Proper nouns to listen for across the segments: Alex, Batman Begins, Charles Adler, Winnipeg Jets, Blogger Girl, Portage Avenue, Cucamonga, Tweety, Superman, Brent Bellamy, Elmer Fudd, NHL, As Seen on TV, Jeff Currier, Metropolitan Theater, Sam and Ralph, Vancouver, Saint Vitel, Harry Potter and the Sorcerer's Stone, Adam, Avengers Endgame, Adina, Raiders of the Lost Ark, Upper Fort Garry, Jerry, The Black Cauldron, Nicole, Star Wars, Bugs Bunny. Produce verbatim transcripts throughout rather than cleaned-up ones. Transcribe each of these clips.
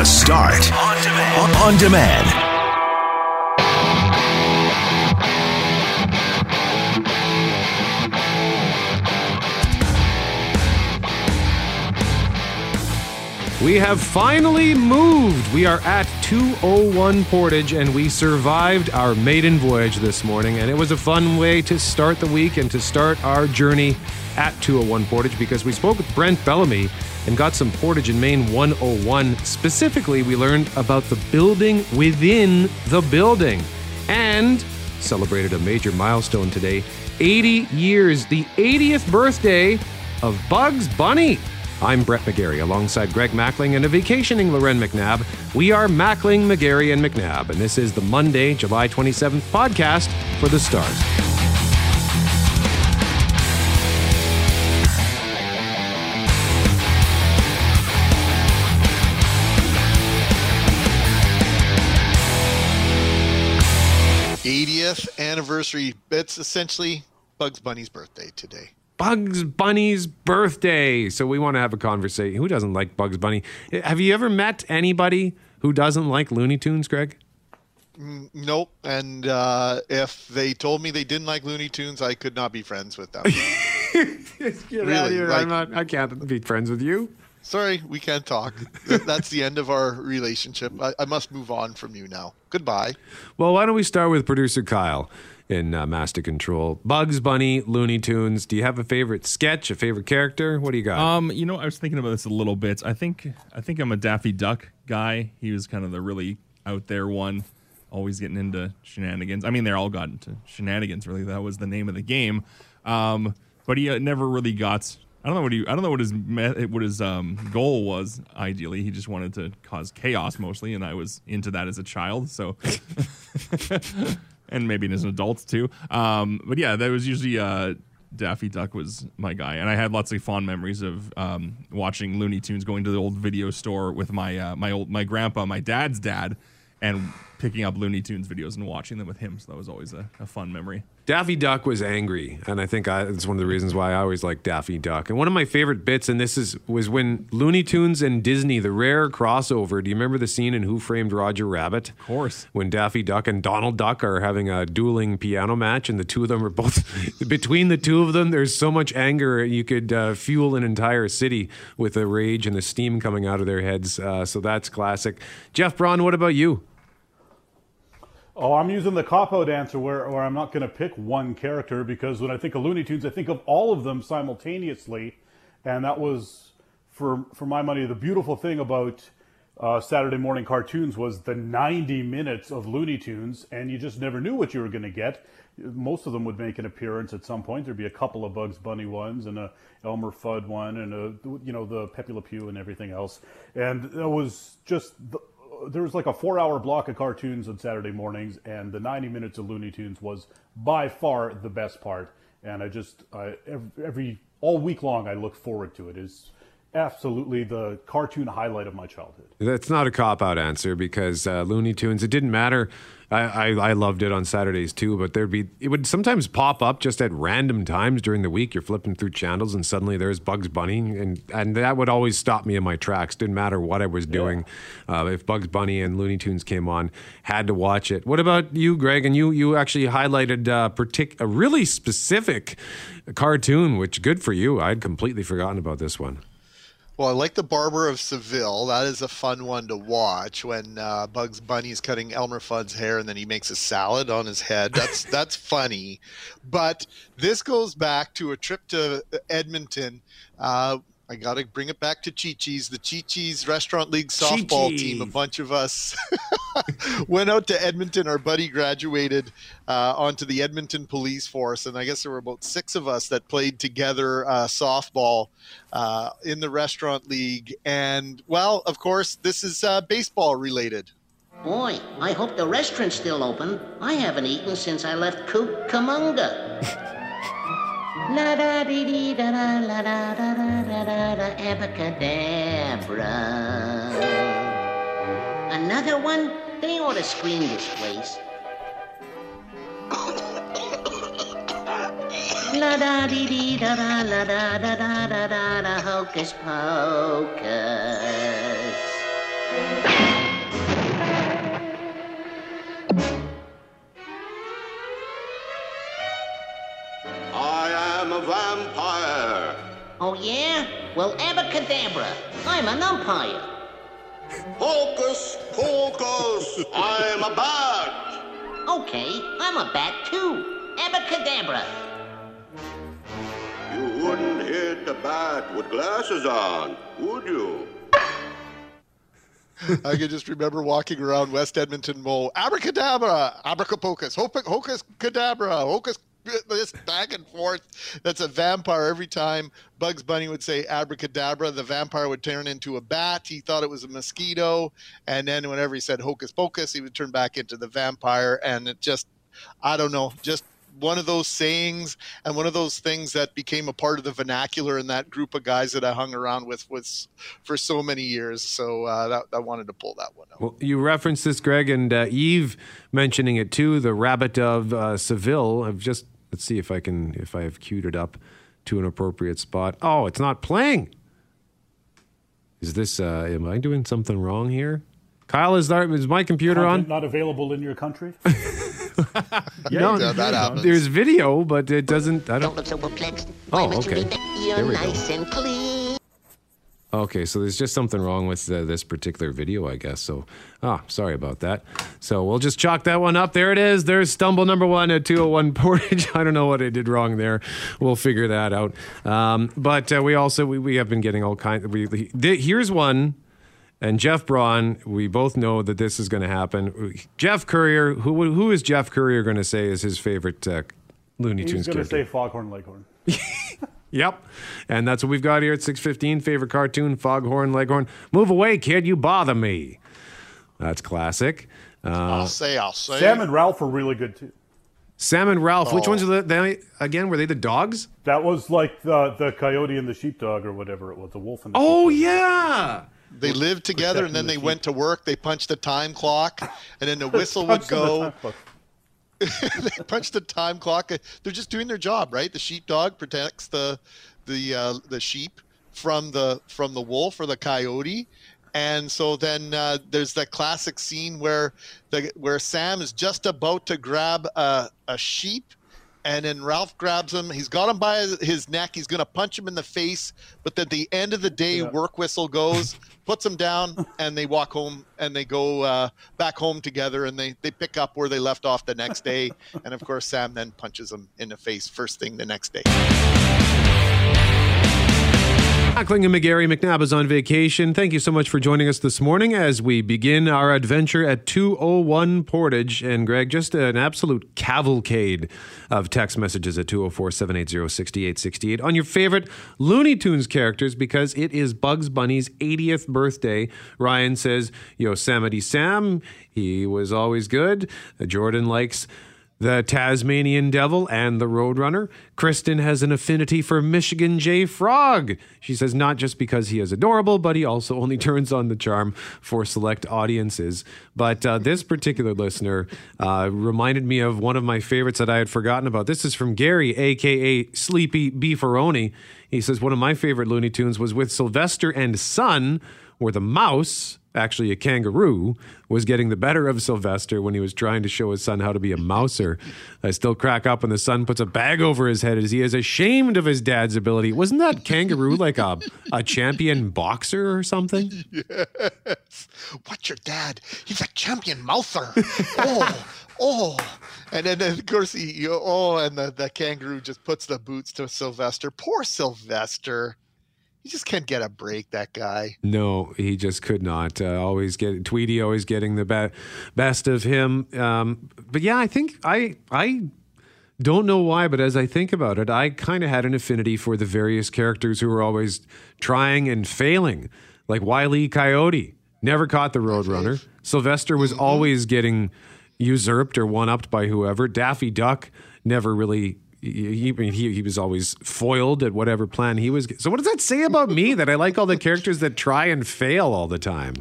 The Start on demand. On demand. We have finally moved. We are at two oh one Portage, and we survived our maiden voyage this morning, and it was a fun way to start the week and to start our journey at two oh one Portage, because we spoke with Brent Bellamy and got some Portage and Main one oh one. Specifically, we learned about the building within the building and celebrated a major milestone today, eighty years, the eightieth birthday of Bugs Bunny. I'm Brett McGarry, alongside Greg Mackling and a vacationing Loren McNabb. We are Mackling, McGarry, and McNabb, and this is the Monday, July twenty-seventh podcast for The Start. eightieth anniversary. It's essentially Bugs Bunny's birthday today. Bugs Bunny's birthday. So we want to have a conversation. Who doesn't like Bugs Bunny? Have you ever met anybody who doesn't like Looney Tunes, Greg? Nope. And uh, if they told me they didn't like Looney Tunes, I could not be friends with them. Just get really, out of here. Like, I'm not, I can't be friends with you. Sorry, we can't talk. That's the end of our relationship. I, I must move on from you now. Goodbye. Well, why don't we start with producer Kyle in uh, Master Control. Bugs Bunny, Looney Tunes. Do you have a favorite sketch, a favorite character? What do you got? Um, you know, I was thinking about this a little bit. I think I think I'm a Daffy Duck guy. He was kind of the really out there one, always getting into shenanigans. I mean, they all got into shenanigans, really. That was the name of the game. Um, but he uh, never really got. I don't know what he. I don't know what his what his um, goal was. Ideally, he just wanted to cause chaos mostly, and I was into that as a child. So. And maybe as an adult, too. Um, but, yeah, that was usually uh, Daffy Duck was my guy. And I had lots of fond memories of um, watching Looney Tunes, going to the old video store with my uh, my old my grandpa, my dad's dad, and picking up Looney Tunes videos and watching them with him. So that was always a, a fun memory. Daffy Duck was angry, and I think I, it's one of the reasons why I always liked Daffy Duck. And one of my favorite bits, and this is was when Looney Tunes and Disney, the rare crossover. Do you remember the scene in Who Framed Roger Rabbit? Of course. When Daffy Duck and Donald Duck are having a dueling piano match, and the two of them are both between the two of them, there's so much anger you could uh, fuel an entire city with the rage and the steam coming out of their heads. Uh, so that's classic. Jeff Braun, what about you? Oh, I'm using the cop-out answer where, where I'm not going to pick one character, because when I think of Looney Tunes, I think of all of them simultaneously. And that was, for for my money, the beautiful thing about uh, Saturday morning cartoons was the ninety minutes of Looney Tunes, and you just never knew what you were going to get. Most of them would make an appearance at some point. There'd be a couple of Bugs Bunny ones and a Elmer Fudd one and, a you know, the Pepe Le Pew and everything else. And it was just... The, There was like a four-hour block of cartoons on Saturday mornings, and the ninety minutes of Looney Tunes was by far the best part. And I just, I, every, every all week long, I look forward to it. It's absolutely the cartoon highlight of my childhood. That's not a cop-out answer, because uh, Looney Tunes, it didn't matter. I, I, I loved it on Saturdays too, but there'd be, it would sometimes pop up just at random times during the week. You're flipping through channels and suddenly there's Bugs Bunny, and, and that would always stop me in my tracks. Didn't matter what I was doing. Yeah. Uh, if Bugs Bunny and Looney Tunes came on, had to watch it. What about you, Greg? And you, you actually highlighted uh, partic- a really specific cartoon, which good for you. I'd completely forgotten about this one. Well, I like the Barber of Seville. That is a fun one to watch when uh, Bugs Bunny's cutting Elmer Fudd's hair and then he makes a salad on his head. That's that's funny. But this goes back to a trip to Edmonton. Uh, I got to bring it back to Chi-Chi's. The Chi-Chi's Restaurant League softball Chi-Chi's. team, a bunch of us, went out to Edmonton. Our buddy graduated uh, onto the Edmonton police force. And I guess there were about six of us that played together uh, softball uh in the restaurant league. And well, of course, this is uh baseball related. Boy, I hope the restaurant's still open. I haven't eaten since I left Cucamonga. La da dee dee da da la da da da da da da abacadabra. Another one? They ought to screen this place. La da dee dee da da la da da da da da da hocus pocus. Well, abacadabra, I'm an umpire. Hocus pocus, I'm a bat. Okay, I'm a bat too. Abacadabra. You wouldn't hit the bat with glasses on, would you? I can just remember walking around West Edmonton Mall. Abracadabra, abracapocus, hocus cadabra, hocus, this back and forth. That's a vampire every time. Bugs Bunny would say abracadabra. The vampire would turn into a bat. He thought it was a mosquito. And then whenever he said hocus pocus, he would turn back into the vampire. And it just, I don't know, just one of those sayings and one of those things that became a part of the vernacular in that group of guys that I hung around with was for so many years. So uh, that, I wanted to pull that one out. Well, you referenced this, Greg, and uh, Eve mentioning it too, the Rabbit of uh, Seville. I've just, let's see if I can, if I have queued it up to an appropriate spot. Oh, it's not playing. Is this, uh, am I doing something wrong here? Kyle, is, there, is my computer Content on? Not available in your country? yeah, no, yeah, that happens. There's video, but it doesn't. I don't. Don't so oh, okay. There we nice go. Okay, so there's just something wrong with uh, this particular video, I guess. So, ah, sorry about that. So we'll just chalk that one up. There it is. There's stumble number one at two oh one Portage. I don't know what I did wrong there. We'll figure that out. Um, but uh, we also we, we have been getting all kinds. We th here's one. And Jeff Braun, we both know that this is going to happen. Jeff Currier, who who is Jeff Currier going to say is his favorite uh, Looney Tunes character? He's going to say Foghorn Leghorn. Yep. And that's what we've got here at six fifteen. Favorite cartoon, Foghorn Leghorn. Move away, kid. You bother me. That's classic. Uh, I'll say, I'll say. Sam and Ralph are really good, too. Sam and Ralph. Oh. Which ones are they, again, were they the dogs? That was like the, the coyote and the sheepdog or whatever it was, the wolf and the Oh, sheepdog. Yeah. They lived together, and then they went to work. They punched the time clock, and then the whistle would go. They punched the time clock. They're just doing their job, right? The sheepdog protects the the uh, the sheep from the from the wolf or the coyote, and so then uh, there's that classic scene where the where Sam is just about to grab a, a sheep. And then Ralph grabs him. He's got him by his neck. He's going to punch him in the face. But at the end of the day, yeah. work whistle goes, puts him down, and they walk home, and they go uh, back home together, and they, they pick up where they left off the next day. And, of course, Sam then punches him in the face first thing the next day. Mackling and McGarry, McNabb is on vacation. Thank you so much for joining us this morning as we begin our adventure at two oh one Portage. And Greg, just an absolute cavalcade of text messages at two oh four, seven eight zero, six eight six eight on your favorite Looney Tunes characters because it is Bugs Bunny's eightieth birthday. Ryan says, Yosemite Sam, he was always good. Jordan likes the Tasmanian Devil and the Roadrunner. Kristen has an affinity for Michigan J. Frog. She says not just because he is adorable, but he also only turns on the charm for select audiences. But uh, this particular listener uh, reminded me of one of my favorites that I had forgotten about. This is from Gary, a k a. Sleepy Beefaroni. He says one of my favorite Looney Tunes was with Sylvester and Son, where the mouse, actually a kangaroo, was getting the better of Sylvester when he was trying to show his son how to be a mouser. I still crack up when the son puts a bag over his head as he is ashamed of his dad's ability. Wasn't that kangaroo like a, a champion boxer or something? Yes. What's your dad? He's a champion mouser. Oh, oh. And then, of course, he, oh, and the, the kangaroo just puts the boots to Sylvester. Poor Sylvester. He just can't get a break, that guy. No, he just could not. Uh, always get Tweety, always getting the be best of him. Um, but yeah, I think I I don't know why, but as I think about it, I kind of had an affinity for the various characters who were always trying and failing, like Wile E. Coyote. Never caught the Roadrunner. Sylvester was mm-hmm. always getting usurped or one-upped by whoever. Daffy Duck never really. He, he, he was always foiled at whatever plan he was. So what does that say about me that I like all the characters that try and fail all the time?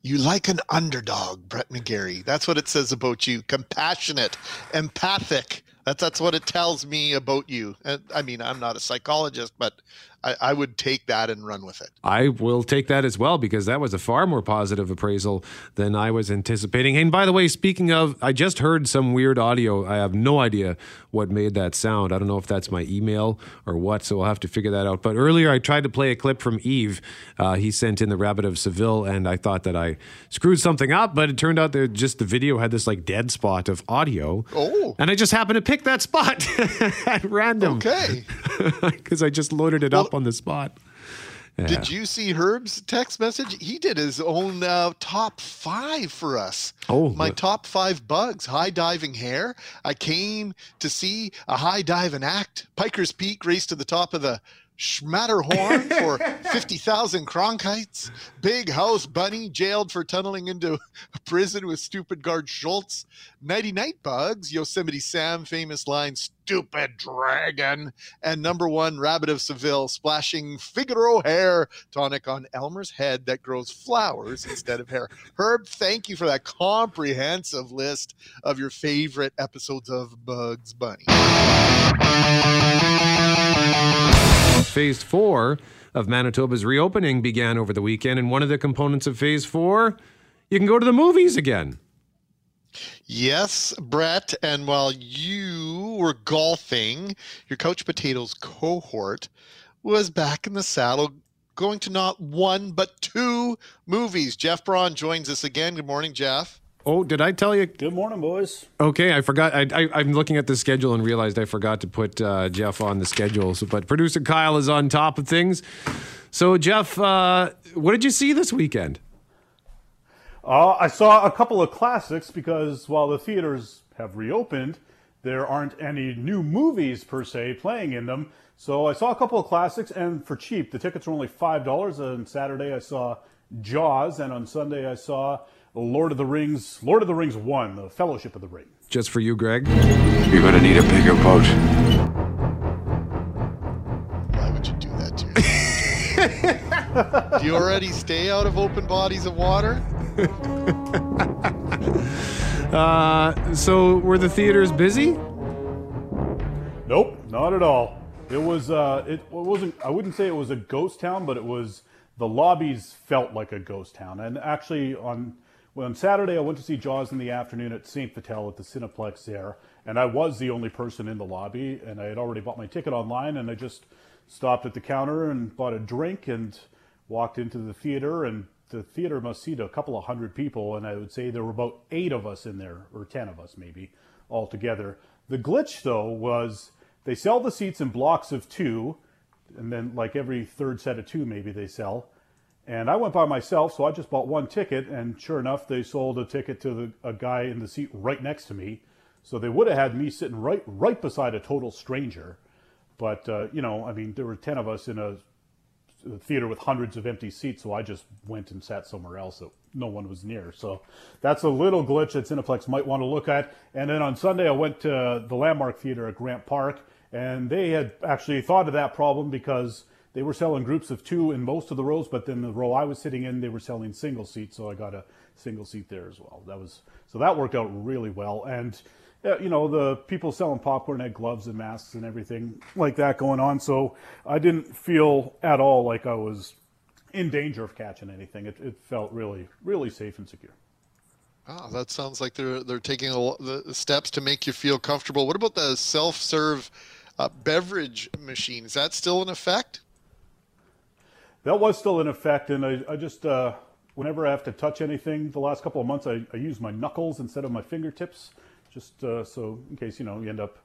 You like an underdog, Brent McGarry. That's what it says about you. Compassionate, empathic. That's, that's what it tells me about you. And, I mean, I'm not a psychologist, but I, I would take that and run with it. I will take that as well, because that was a far more positive appraisal than I was anticipating. And by the way, speaking of, I just heard some weird audio. I have no idea what made that sound. I don't know if that's my email or what, so I'll have to figure that out. But earlier I tried to play a clip from Eve. Uh, he sent in the Rabbit of Seville, and I thought that I screwed something up, but it turned out that just the video had this like dead spot of audio. Oh. And I just happened to pick that spot at random. Okay. Because I just loaded it well, up on the spot. Yeah. Did you see Herb's text message? He did his own uh, top five for us. Oh, my look. Top five bugs: high diving hare. I came to see a high dive and act. Piker's Peak race to the top of the Schmatterhorn for fifty thousand Kronkites. Big House Bunny jailed for tunneling into a prison with stupid guard Schultz. Nighty Night Bugs, Yosemite Sam, famous line, stupid dragon. And number one, Rabbit of Seville, splashing Figaro hair tonic on Elmer's head that grows flowers instead of hair. Herb, thank you for that comprehensive list of your favorite episodes of Bugs Bunny. Phase four of Manitoba's reopening began over the weekend, and one of the components of phase four, you can go to the movies again. Yes, Brett, and while you were golfing, your Couch Potatoes cohort was back in the saddle, going to not one but two movies. Jeff Braun joins us again. Good morning, Jeff. Oh, did I tell you? Good morning, boys. Okay, I forgot. I, I, I'm looking at the schedule and realized I forgot to put uh, Jeff on the schedule. So, but producer Kyle is on top of things. So, Jeff, uh, what did you see this weekend? Uh, I saw a couple of classics because while the theaters have reopened, there aren't any new movies, per se, playing in them. So I saw a couple of classics, and for cheap. The tickets were only five dollars. On Saturday, I saw Jaws, and on Sunday, I saw Lord of the Rings, Lord of the Rings one, the Fellowship of the Ring. Just for you, Greg. You're going to need a bigger boat. Why would you do that to yourself? Do you already stay out of open bodies of water? uh, so, were the theaters busy? Nope, not at all. It was, uh, it wasn't, I wouldn't say it was a ghost town, but it was, the lobbies felt like a ghost town. And actually, on... Well, on Saturday, I went to see Jaws in the afternoon at Saint Vitel at the Cineplex there, and I was the only person in the lobby, and I had already bought my ticket online, and I just stopped at the counter and bought a drink and walked into the theater, and the theater must seat a couple of hundred people, and I would say there were about eight of us in there, or ten of us maybe, altogether. The glitch, though, was they sell the seats in blocks of two, and then like every third set of two maybe they sell. And I went by myself, so I just bought one ticket, and sure enough, they sold a ticket to the, a guy in the seat right next to me. So they would have had me sitting right right beside a total stranger. But, uh, you know, I mean, there were ten of us in a theater with hundreds of empty seats, so I just went and sat somewhere else that no one was near. So that's a little glitch that Cineplex might want to look at. And then on Sunday, I went to the Landmark Theater at Grant Park, and they had actually thought of that problem because they were selling groups of two in most of the rows, but then the row I was sitting in, they were selling single seats, so I got a single seat there as well. That was so that worked out really well. And uh, you know, the people selling popcorn had gloves and masks and everything like that going on, so I didn't feel at all like I was in danger of catching anything. It, it felt really, really safe and secure. Wow, that sounds like they're they're taking a lot, the steps to make you feel comfortable. What about the self-serve uh, beverage machine? Is that still in effect? That was still in effect, and I, I just, uh, whenever I have to touch anything the last couple of months, I, I use my knuckles instead of my fingertips, just uh, so in case, you know, you end up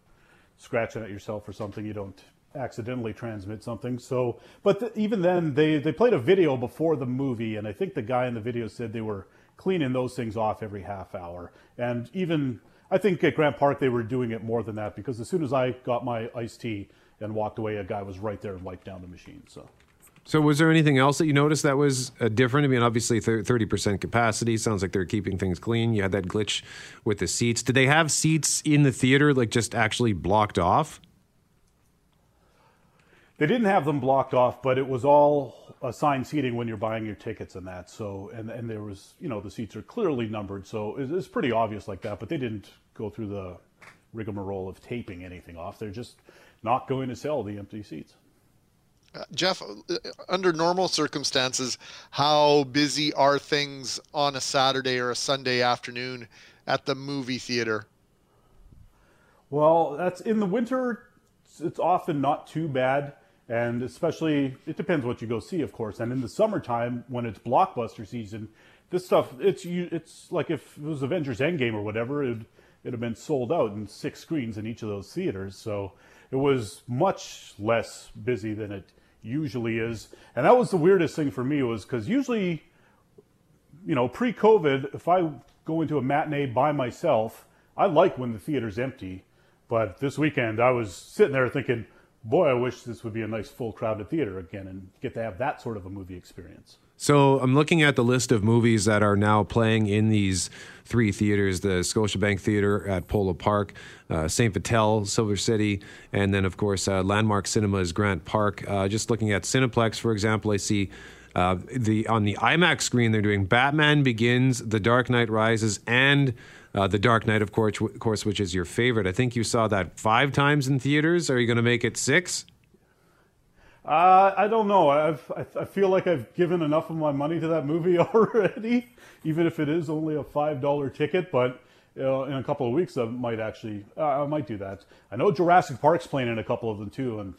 scratching at yourself or something, you don't accidentally transmit something. So, but the, even then, they, they played a video before the movie, and I think the guy in the video said they were cleaning those things off every half hour. And even, I think at Grant Park, they were doing it more than that, because as soon as I got my iced tea and walked away, a guy was right there and wiped down the machine, so... So was there anything else that you noticed that was uh, different? I mean, obviously thirty percent capacity. Sounds like they're keeping things clean. You had that glitch with the seats. Did they have seats in the theater, like just actually blocked off? They didn't have them blocked off, but it was all assigned seating when you're buying your tickets and that. So, and, and there was, you know, the seats are clearly numbered. So it's, it's pretty obvious like that, but they didn't go through the rigmarole of taping anything off. They're just not going to sell the empty seats. Jeff, under normal circumstances, how busy are things on a Saturday or a Sunday afternoon at the movie theater? Well, that's in the winter, it's often not too bad. And especially, it depends what you go see, of course. And in the summertime, when it's blockbuster season, this stuff, it's it's like if it was Avengers Endgame or whatever, it would have been sold out in six screens in each of those theaters. So it was much less busy than it usually is. And that was the weirdest thing for me, was because usually, you know, pre-COVID, if I go into a matinee by myself, I like when the theater's empty. But this weekend, I was sitting there thinking, boy, I wish this would be a nice full crowded theater again and get to have that sort of a movie experience. So I'm looking at the list of movies that are now playing in these three theaters, the Scotiabank Theater at Polo Park, uh, Saint Vitel, Silver City, and then, of course, uh, Landmark Cinema's Grant Park. Uh, just looking at Cineplex, for example, I see uh, the on the IMAX screen they're doing Batman Begins, The Dark Knight Rises, and Uh, The Dark Knight, of course, of course, which is your favorite. I think you saw that five times in theaters. Are you going to make it six? Uh, I don't know. I've, I, I feel like I've given enough of my money to that movie already, even if it is only a five dollar ticket. But you know, in a couple of weeks, I might actually uh, I might do that. I know Jurassic Park's playing in a couple of them, too. And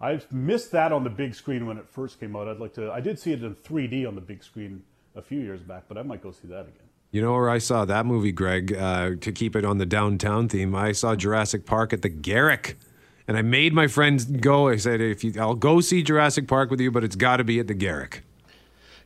I've missed that on the big screen when it first came out. I'd like to. I did see it in three D on the big screen a few years back, but I might go see that again. You know where I saw that movie, Greg, uh, to keep it on the downtown theme? I saw Jurassic Park at the Garrick, and I made my friends go. I said, "If you, I'll go see Jurassic Park with you, but it's got to be at the Garrick."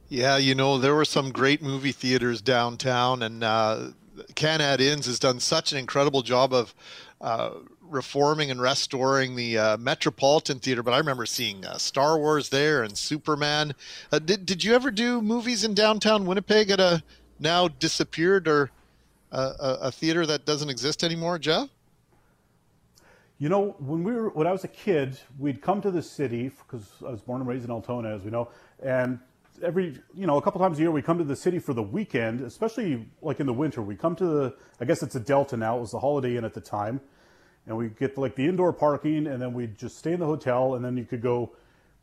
Yeah, you know, there were some great movie theaters downtown, and uh, Canad Inns has done such an incredible job of uh, reforming and restoring the uh, Metropolitan Theater. But I remember seeing uh, Star Wars there and Superman. Uh, did, did you ever do movies in downtown Winnipeg at a now disappeared or uh, a, a theater that doesn't exist anymore, Jeff? You know, when we were, when I was a kid, we'd come to the city because I was born and raised in Altona, as we know. And every, you know, a couple times a year, we come to the city for the weekend, especially like in the winter. We come to the, I guess it's a Delta now. It was the Holiday Inn at the time. And we get like the indoor parking, and then we'd just stay in the hotel. And then you could go,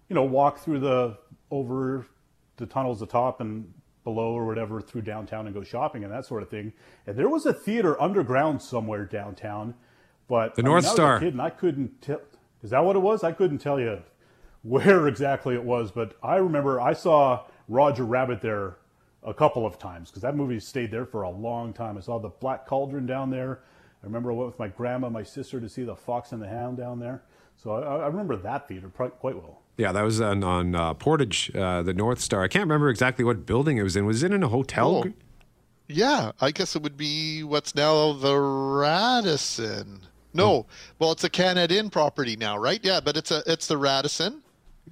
you know, walk through the, over the tunnels atop and below or whatever through downtown and go shopping and that sort of thing. And there was a theater underground somewhere downtown, but the North Star. I was a kid and I couldn't tell. Is that what it was? I couldn't tell you where exactly it was, but I remember I saw Roger Rabbit there a couple of times because that movie stayed there for a long time. I saw The Black Cauldron down there. I remember I went with my grandma, my sister, to see The Fox and the Hound down there. So I, I remember that theater quite well. Yeah, that was on, on uh, Portage, uh, the North Star. I can't remember exactly what building it was in. Was it in a hotel? Oh. Yeah, I guess it would be what's now the Radisson. No, oh. Well, it's a Canad Inn property now, right? Yeah, but it's a it's the Radisson.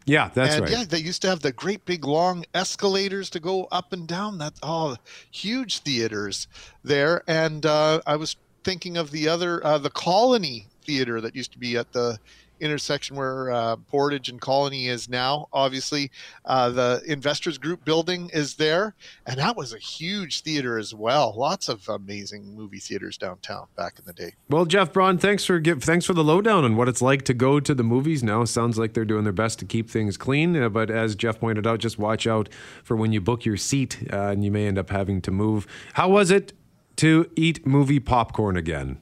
Yeah, that's and, right. Yeah, they used to have the great big long escalators to go up and down. That oh, huge theaters there. And uh, I was thinking of the other, uh, the Colony Theater that used to be at the intersection where uh, Portage and Colony is now. Obviously, uh, the Investors Group building is there, and that was a huge theater as well. Lots of amazing movie theaters downtown back in the day. Well, Jeff Braun, thanks for give, thanks for the lowdown on what it's like to go to the movies now. Sounds like they're doing their best to keep things clean, uh, but as Jeff pointed out, just watch out for when you book your seat, uh, and you may end up having to move. How was it to eat movie popcorn again?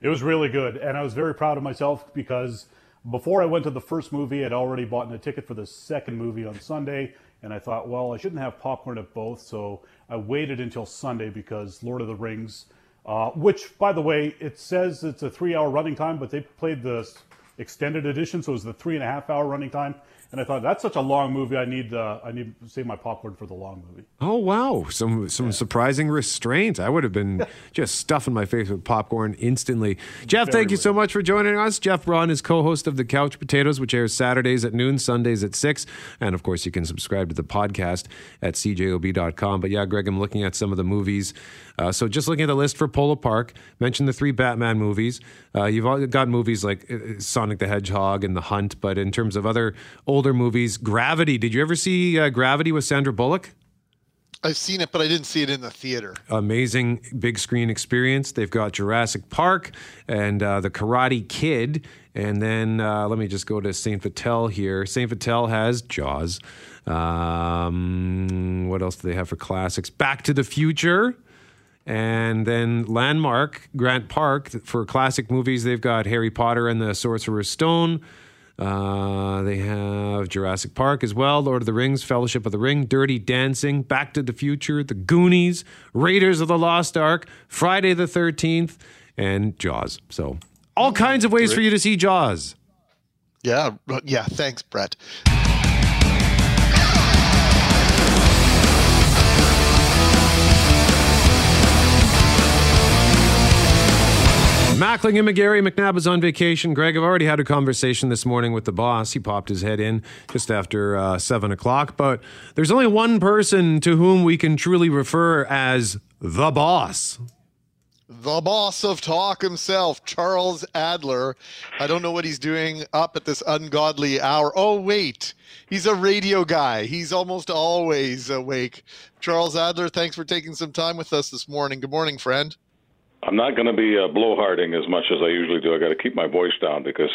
It was really good, and I was very proud of myself because before I went to the first movie, I'd already bought a ticket for the second movie on Sunday, and I thought, well, I shouldn't have popcorn at both, so I waited until Sunday because Lord of the Rings, uh, which, by the way, it says it's a three-hour running time, but they played the extended edition, so it was the three-and-a-half-hour running time, and I thought, that's such a long movie, I need uh, I need to save my popcorn for the long movie. Oh, wow. Some some yeah. surprising restraint. I would have been just stuffing my face with popcorn instantly. Jeff, Very thank you weird. so much for joining us. Jeff Braun is co-host of The Couch Potatoes, which airs Saturdays at noon, Sundays at six. And, of course, you can subscribe to the podcast at C J O B dot com. But, yeah, Greg, I'm looking at some of the movies. Uh, so just looking at the list for Polo Park, mention the three Batman movies. Uh, you've got movies like uh, Sonic the Hedgehog and The Hunt, but in terms of other old older movies, Gravity. Did you ever see uh, Gravity with Sandra Bullock? I've seen it, but I didn't see it in the theater. Amazing big screen experience. They've got Jurassic Park and uh, The Karate Kid. And then uh, let me just go to Saint Vitel here. Saint Vitel has Jaws. Um, what else do they have for classics? Back to the Future. And then Landmark, Grant Park. For classic movies, they've got Harry Potter and the Sorcerer's Stone. Uh, they have Jurassic Park as well, Lord of the Rings, Fellowship of the Ring, Dirty Dancing, Back to the Future, The Goonies, Raiders of the Lost Ark, Friday the thirteenth, and Jaws. So all kinds of ways for you to see Jaws. Yeah, yeah, thanks, Brett. Mackling and McGarry, McNabb is on vacation. Greg, I've already had a conversation this morning with the boss. He popped his head in just after uh, seven o'clock. But there's only one person to whom we can truly refer as the boss. The boss of talk himself, Charles Adler. I don't know what he's doing up at this ungodly hour. Oh, wait. He's a radio guy. He's almost always awake. Charles Adler, thanks for taking some time with us this morning. Good morning, friend. I'm not going to be uh, blowharding as much as I usually do. I got to keep my voice down because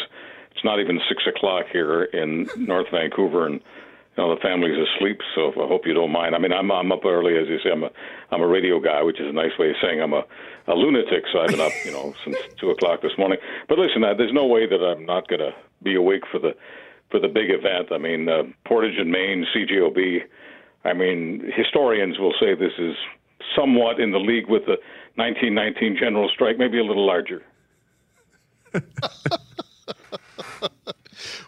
it's not even six o'clock here in North Vancouver, and you know the family's asleep. So I hope you don't mind. I mean, I'm I'm up early, as you say. I'm a I'm a radio guy, which is a nice way of saying I'm a, a lunatic. So I've been up, you know, since two o'clock this morning. But listen, I, there's no way that I'm not going to be awake for the for the big event. I mean, uh, Portage and Main, C J O B. I mean, historians will say this is somewhat in the league with the nineteen nineteen general strike, maybe a little larger.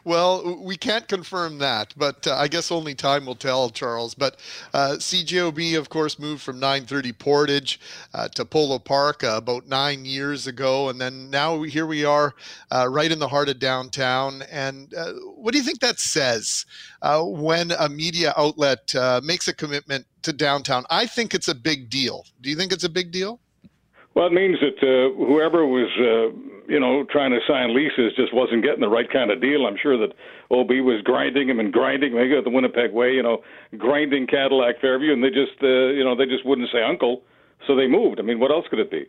Well, we can't confirm that, but uh, I guess only time will tell, Charles. But uh, C J O B, of course, moved from nine thirty Portage uh, to Polo Park uh, about nine years ago. And then now here we are uh, right in the heart of downtown. And uh, what do you think that says uh, when a media outlet uh, makes a commitment to downtown? I think it's a big deal. Do you think it's a big deal? Well, it means that uh, whoever was, uh, you know, trying to sign leases just wasn't getting the right kind of deal. I'm sure that O B was grinding him and grinding. They go the Winnipeg way, you know, grinding Cadillac Fairview, and they just, uh, you know, they just wouldn't say uncle, so they moved. I mean, what else could it be?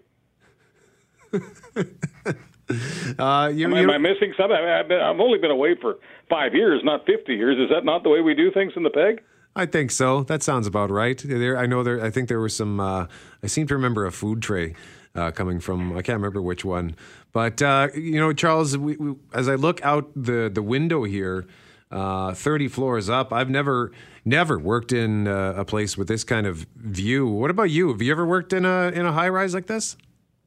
uh, you, am, you... am I missing something? I mean, I've only been away for five years, not fifty years. Is that not the way we do things in the Peg? I think so. That sounds about right. There, I know there. I think there was some. Uh, I seem to remember a food tray uh, coming from. I can't remember which one. But uh, you know, Charles, we, we, as I look out the the window here, uh, thirty floors up. I've never never worked in uh, a place with this kind of view. What about you? Have you ever worked in a in a high rise like this?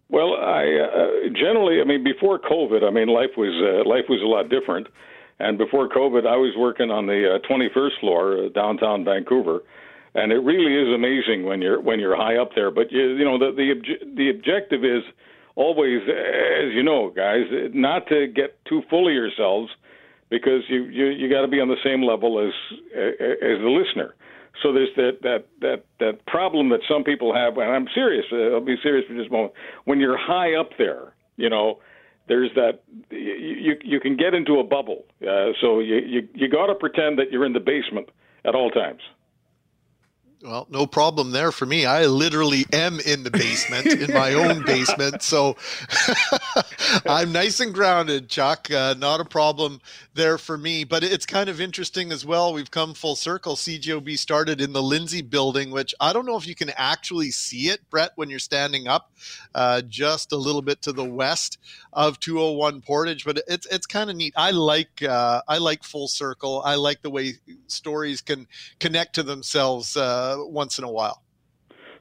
Well, I uh, generally, I mean, before COVID, I mean, life was uh, life was a lot different. And before COVID, I was working on the uh, twenty-first floor, uh, downtown Vancouver, and it really is amazing when you're when you're high up there. But you, you know the the, obje- the objective is always, as you know, guys, not to get too full of yourselves, because you you, you got to be on the same level as as the listener. So there's that that that that problem that some people have, and I'm serious. I'll be serious for just a moment. When you're high up there, you know. There's that you you can get into a bubble, uh, so you you, you got to pretend that you're in the basement at all times. Well, no problem there for me. I literally am in the basement, in my own basement, so I'm nice and grounded, Chuck. Uh, not a problem there for me, but it's kind of interesting as well. We've come full circle. C J O B started in the Lindsay Building, which I don't know if you can actually see it, Brett, when you're standing up, uh, just a little bit to the west of two oh one Portage, but it's it's kind of neat. I like uh, I like full circle. I like the way stories can connect to themselves uh, once in a while.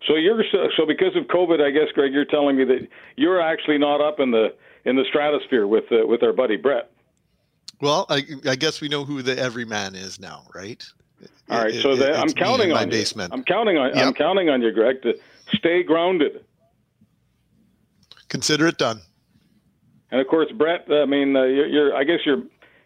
So you're so, so because of COVID, I guess, Greg, you're telling me that you're actually not up in the in the stratosphere with uh, with our buddy Brett. Well, I, I guess we know who the everyman is now, right? All right, it, so it, that, I'm counting on my basement. I'm counting on yep. I'm counting on you, Greg, to stay grounded. Consider it done. And of course, Brett, I mean, uh, you're, you're I guess you're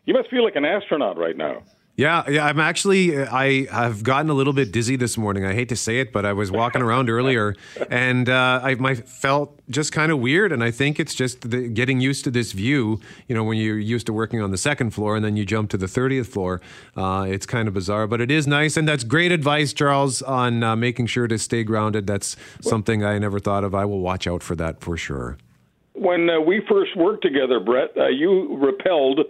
you must feel like an astronaut right now. Yeah, yeah. I'm actually, I have gotten a little bit dizzy this morning. I hate to say it, but I was walking around earlier, and uh, I my felt just kind of weird. And I think it's just the, getting used to this view. You know, when you're used to working on the second floor, and then you jump to the thirtieth floor, uh, it's kind of bizarre. But it is nice, and that's great advice, Charles, on uh, making sure to stay grounded. That's something I never thought of. I will watch out for that for sure. When uh, we first worked together, Brett, uh, you rappelled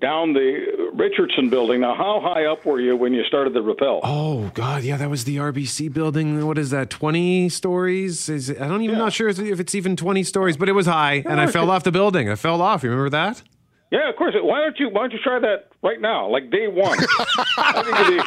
down the Richardson Building. Now, how high up were you when you started the rappel? Oh, God, yeah, that was the R B C Building. What is that, twenty stories? Is it, I don't even yeah. not sure if it's even twenty stories, but it was high, yeah, and I fell off the building. I fell off. You remember that? Yeah, of course. Why don't you Why don't you try that right now, like day one? I think it'd be,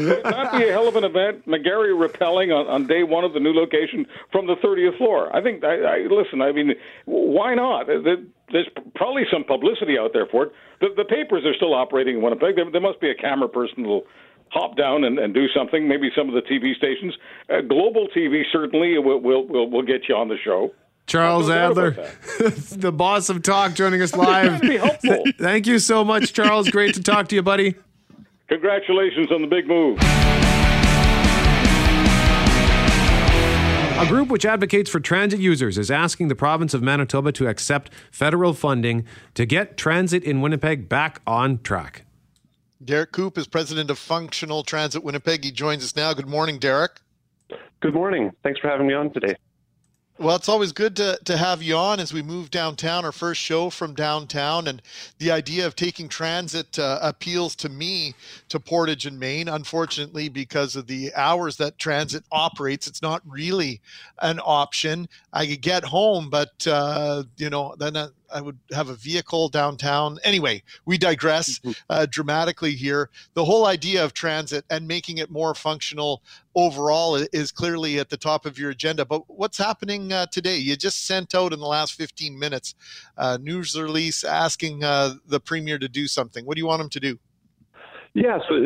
like, it'd not be a hell of an event. McGarry rappelling on, on day one of the new location from the thirtieth floor. I think. I, I listen. I mean, why not? There's probably some publicity out there for it. The, the papers are still operating in Winnipeg. There, there must be a camera person that'll hop down and, and do something. Maybe some of the T V stations, uh, Global T V, certainly will will will we'll get you on the show. Charles Adler, the boss of talk, joining us live. Be helpful. Thank you so much, Charles. Great to talk to you, buddy. Congratulations on the big move. A group which advocates for transit users is asking the province of Manitoba to accept federal funding to get transit in Winnipeg back on track. Derek Koop is president of Functional Transit Winnipeg. He joins us now. Good morning, Derek. Good morning. Thanks for having me on today. Well, it's always good to, to have you on as we move downtown, our first show from downtown. And the idea of taking transit uh, appeals to me to Portage and Main, unfortunately, because of the hours that transit operates. It's not really an option. I could get home, but, uh, you know, then I, I would have a vehicle downtown. Anyway, we digress uh, dramatically here. The whole idea of transit and making it more functional overall is clearly at the top of your agenda. But what's happening uh, today? You just sent out in the last fifteen minutes a news release asking uh, the Premier to do something. What do you want him to do? Yeah, so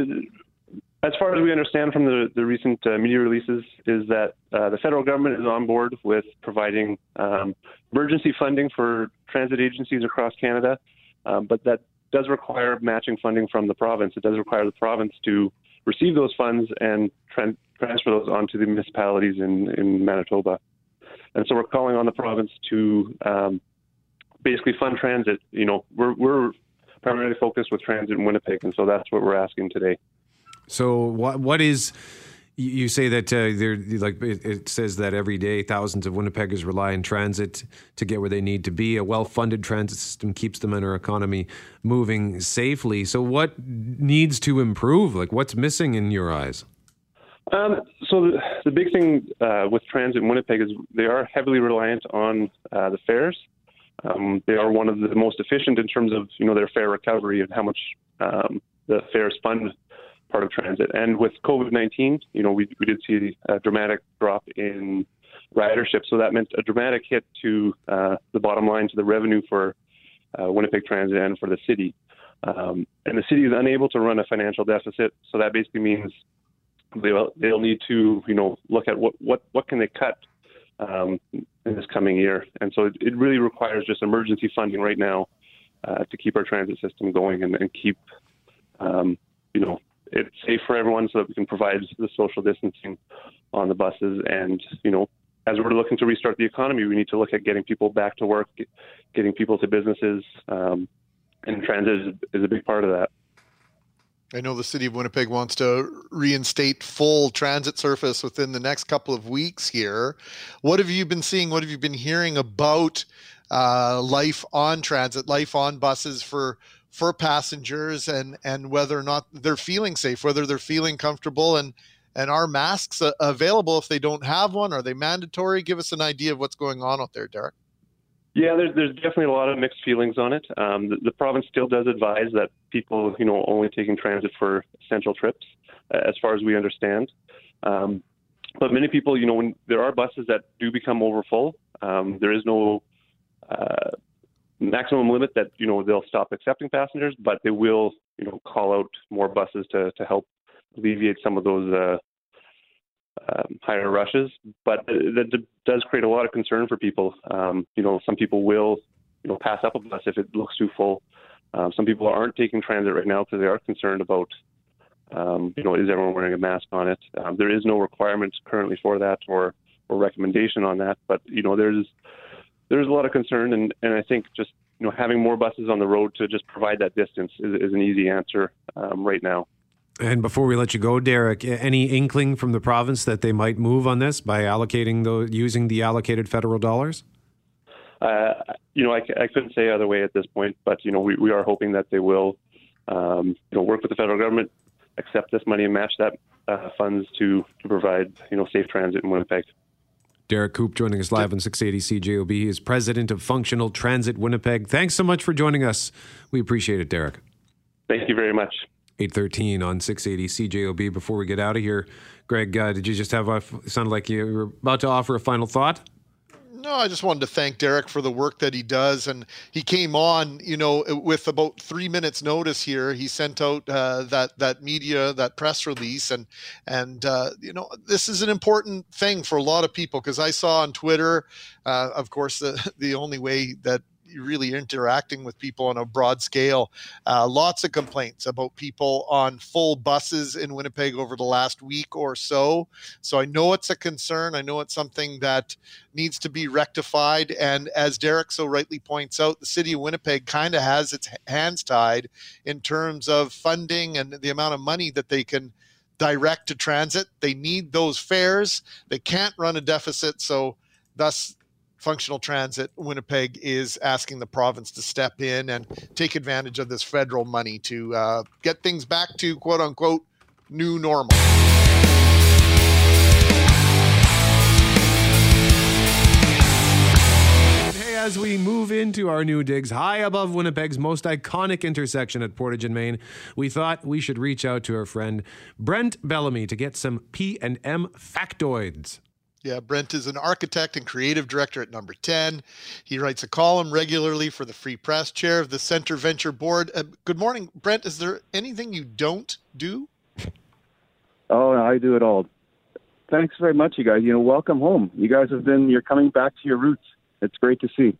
as far as we understand from the, the recent uh, media releases is that uh, the federal government is on board with providing um, emergency funding for transit agencies across Canada, um, but that does require matching funding from the province. It does require the province to receive those funds and tra- transfer those onto the municipalities in, in Manitoba. And so we're calling on the province to um, basically fund transit. You know, we're, we're primarily focused with transit in Winnipeg, and so that's what we're asking today. So what what is, you say that uh, there, like it, it says that every day thousands of Winnipeggers rely on transit to get where they need to be. A well-funded transit system keeps them and our economy moving safely. So what needs to improve? Like what's missing in your eyes? Um, so the, the big thing uh, with transit in Winnipeg is they are heavily reliant on uh, the fares. Um, they are one of the most efficient in terms of, you know, their fare recovery and how much um, the fares fund part of transit. And with COVID nineteen, you know, we, we did see a dramatic drop in ridership. So that meant a dramatic hit to uh, the bottom line, to the revenue for uh, Winnipeg Transit and for the city. Um, and the city is unable to run a financial deficit. So that basically means they'll, they'll need to, you know, look at what, what, what can they cut um, in this coming year. And so it, it really requires just emergency funding right now uh, to keep our transit system going and, and keep, um, you know, it's safe for everyone so that we can provide the social distancing on the buses. And, you know, as we're looking to restart the economy, we need to look at getting people back to work, get, getting people to businesses, um, and transit is, is a big part of that. I know the city of Winnipeg wants to reinstate full transit service within the next couple of weeks here. What have you been seeing? What have you been hearing about uh, life on transit, life on buses for for passengers and, and whether or not they're feeling safe, whether they're feeling comfortable, and, and are masks uh, available if they don't have one? Are they mandatory? Give us an idea of what's going on out there, Derek. Yeah, there's, there's definitely a lot of mixed feelings on it. Um, the, the province still does advise that people, you know, only taking transit for essential trips, uh, as far as we understand. Um, but many people, you know, when there are buses that do become overfull, um, there is no uh maximum limit that, you know, they'll stop accepting passengers, but they will, you know, call out more buses to, to help alleviate some of those uh, um, higher rushes. But that does create a lot of concern for people. Um, you know, some people will, you know, pass up a bus if it looks too full. Um, some people aren't taking transit right now because they are concerned about, um, you know, is everyone wearing a mask on it? Um, there is no requirement currently for that or, or recommendation on that. But, you know, there's there's a lot of concern. And, and I think just, you know, having more buses on the road to just provide that distance is, is an easy answer um, right now. And before we let you go, Derek, any inkling from the province that they might move on this by allocating the, using the allocated federal dollars? Uh, you know, I, I couldn't say either way at this point, but, you know, we, we are hoping that they will, um, you know, work with the federal government, accept this money and match that uh, funds to, to provide, you know, safe transit in Winnipeg. Derek Koop joining us live on six eighty C J O B. He is president of Functional Transit Winnipeg. Thanks so much for joining us. We appreciate it, Derek. Thank you very much. eight thirteen on six eighty C J O B. Before we get out of here, Greg, uh, did you just have a, sounded like you were about to offer a final thought? No, I just wanted to thank Derek for the work that he does. And he came on, you know, with about three minutes notice here. He sent out uh, that that media, that press release. And, and uh, you know, this is an important thing for a lot of people because I saw on Twitter, uh, of course, the, the only way that really interacting with people on a broad scale. Uh, lots of complaints about people on full buses in Winnipeg over the last week or so. So I know it's a concern. I know it's something that needs to be rectified. And as Derek so rightly points out, the city of Winnipeg kind of has its hands tied in terms of funding and the amount of money that they can direct to transit. They need those fares. They can't run a deficit. So thus, Functional Transit Winnipeg is asking the province to step in and take advantage of this federal money to uh, get things back to, quote unquote, new normal. As we move into our new digs high above Winnipeg's most iconic intersection at Portage and Main, we thought we should reach out to our friend Brent Bellamy to get some P and M factoids. Yeah, Brent is an architect and creative director at Number ten. He writes a column regularly for the Free Press, chair of the Center Venture Board. Uh, good morning, Brent. Is there anything you don't do? Oh, I do it all. Thanks very much, you guys. You know, welcome home. You guys have been, you're coming back to your roots. It's great to see.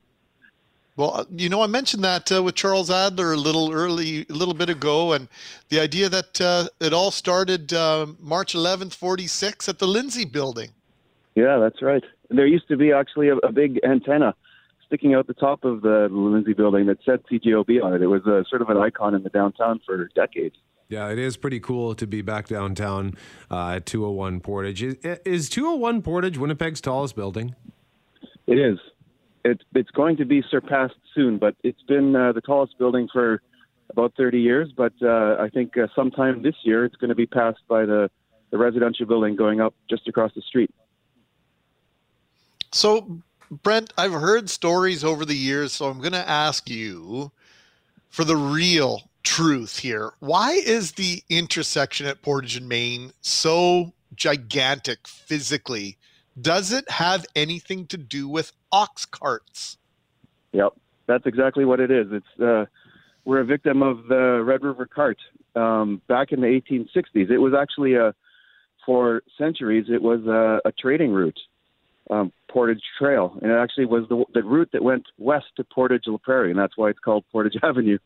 Well, you know, I mentioned that uh, with Charles Adler a little early, a little bit ago, and the idea that uh, it all started uh, March eleventh, forty-six at the Lindsay Building. Yeah, that's right. There used to be actually a, a big antenna sticking out the top of the Lindsay Building that said C J O B on it. It was a, sort of an icon in the downtown for decades. Yeah, it is pretty cool to be back downtown uh, at two oh one Portage. Is, is two oh one Portage Winnipeg's tallest building? It is. It, it's going to be surpassed soon, but it's been uh, the tallest building for about thirty years. But uh, I think uh, sometime this year it's going to be passed by the, the residential building going up just across the street. So, Brent, I've heard stories over the years, so I'm going to ask you for the real truth here. Why is the intersection at Portage and Main so gigantic physically? Does it have anything to do with ox carts? Yep, that's exactly what it is. It's uh, we're a victim of the Red River cart. Um, back in the eighteen sixties, it was actually a for centuries it was a, a trading route. Um, Portage Trail, and it actually was the, the route that went west to Portage La Prairie, and that's why it's called Portage Avenue.